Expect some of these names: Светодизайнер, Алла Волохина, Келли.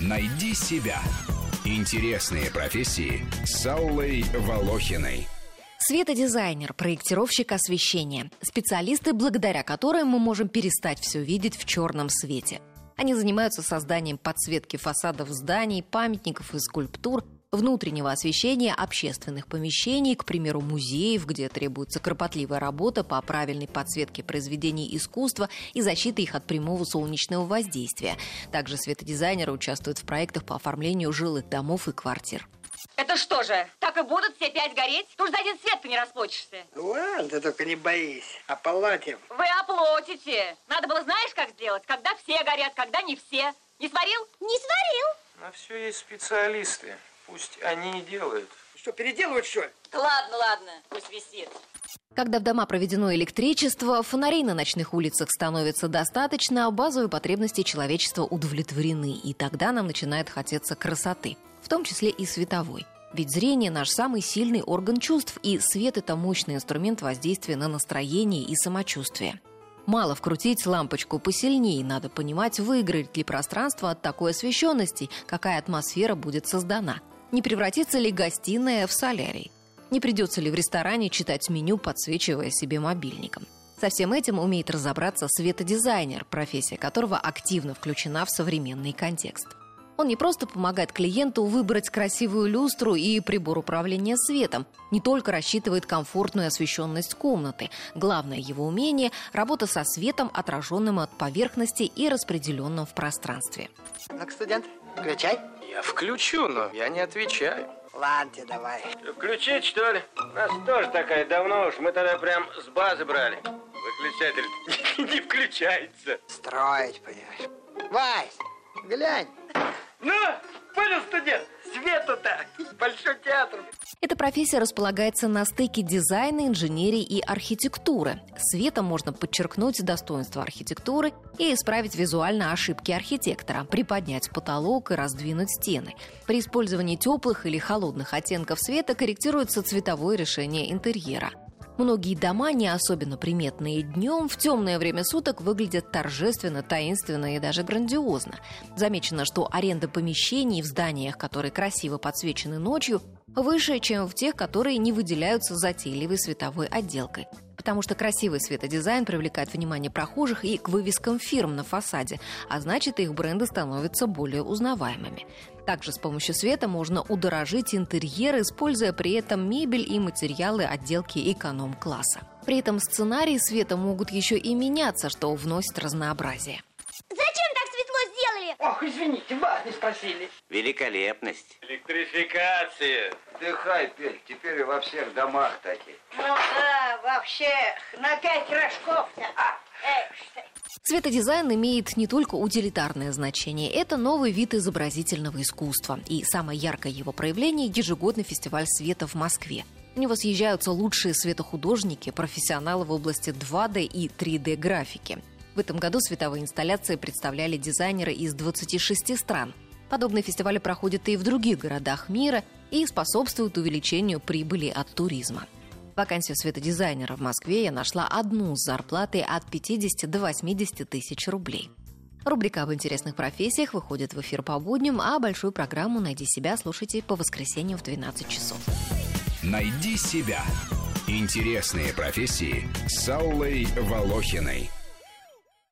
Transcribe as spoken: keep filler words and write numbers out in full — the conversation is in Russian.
Найди себя. Интересные профессии с Аллой Волохиной. Светодизайнер, проектировщик освещения. Специалисты, благодаря которым мы можем перестать все видеть в черном свете. Они занимаются созданием подсветки фасадов зданий, памятников и скульптур, внутреннего освещения общественных помещений, к примеру, музеев, где требуется кропотливая работа по правильной подсветке произведений искусства и защиты их от прямого солнечного воздействия. Также светодизайнеры участвуют в проектах по оформлению жилых домов и квартир. Это что же, так и будут все пять гореть? Тут за один свет ты не расплачешься. Ладно, ты только не боись, оплатим. Вы оплатите. Надо было, знаешь, как сделать? Когда все горят, когда не все. Не сварил? Не сварил. На все есть специалисты. Пусть они не делают. Что, переделывают, что ли? Да ладно, ладно, пусть висит. Когда в дома проведено электричество, фонарей на ночных улицах становится достаточно, а базовые потребности человечества удовлетворены, и тогда нам начинает хотеться красоты, в том числе и световой. Ведь зрение – наш самый сильный орган чувств, и свет – это мощный инструмент воздействия на настроение и самочувствие. Мало вкрутить лампочку посильнее, надо понимать, выиграет ли пространство от такой освещенности, какая атмосфера будет создана. Не превратится ли гостиная в солярий? Не придется ли в ресторане читать меню, подсвечивая себе мобильником? Со всем этим умеет разобраться светодизайнер, профессия которого активно включена в современный контекст. Он не просто помогает клиенту выбрать красивую люстру и прибор управления светом, не только рассчитывает комфортную освещенность комнаты. Главное его умение – работа со светом, отраженным от поверхности и распределенным в пространстве. Ну-ка, студент, включай. Я включу, но я не отвечаю. Ладно, давай. Включить, что ли? У нас тоже такая давно уж, мы тогда прям с базы брали. Выключатель не включается. Строить, понимаешь. Вась, глянь. Ну, понял, студент, свету-то, большой театр. Эта профессия располагается на стыке дизайна, инженерии и архитектуры. Светом можно подчеркнуть достоинства архитектуры и исправить визуально ошибки архитектора, приподнять потолок и раздвинуть стены. При использовании теплых или холодных оттенков света корректируется цветовое решение интерьера. Многие дома, не особенно приметные днем, в темное время суток выглядят торжественно, таинственно и даже грандиозно. Замечено, что аренда помещений в зданиях, которые красиво подсвечены ночью, выше, чем в тех, которые не выделяются затейливой световой отделкой. Потому что красивый светодизайн привлекает внимание прохожих и к вывескам фирм на фасаде, а значит, их бренды становятся более узнаваемыми. Также с помощью света можно удорожить интерьер, используя при этом мебель и материалы отделки эконом-класса. При этом сценарии света могут еще и меняться, что вносит разнообразие. Ох, извините, вас не спросили. Великолепность. Электрификация. Дыхай, Петь, теперь и во всех домах таких. Ну да, во всех. На пять рожков-то. А, эй, светодизайн имеет не только утилитарное значение. Это новый вид изобразительного искусства. И самое яркое его проявление – ежегодный фестиваль света в Москве. В него съезжаются лучшие светохудожники, профессионалы в области два дэ и три дэ графики. В этом году световые инсталляции представляли дизайнеры из двадцати шести стран. Подобные фестивали проходят и в других городах мира и способствуют увеличению прибыли от туризма. Вакансию светодизайнера в Москве я нашла одну с зарплатой от пятидесяти до восьмидесяти тысяч рублей. Рубрика об интересных профессиях выходит в эфир по будням, а большую программу «Найди себя» слушайте по воскресеньям в двенадцать часов. «Найди себя» – интересные профессии с Аллой Волохиной.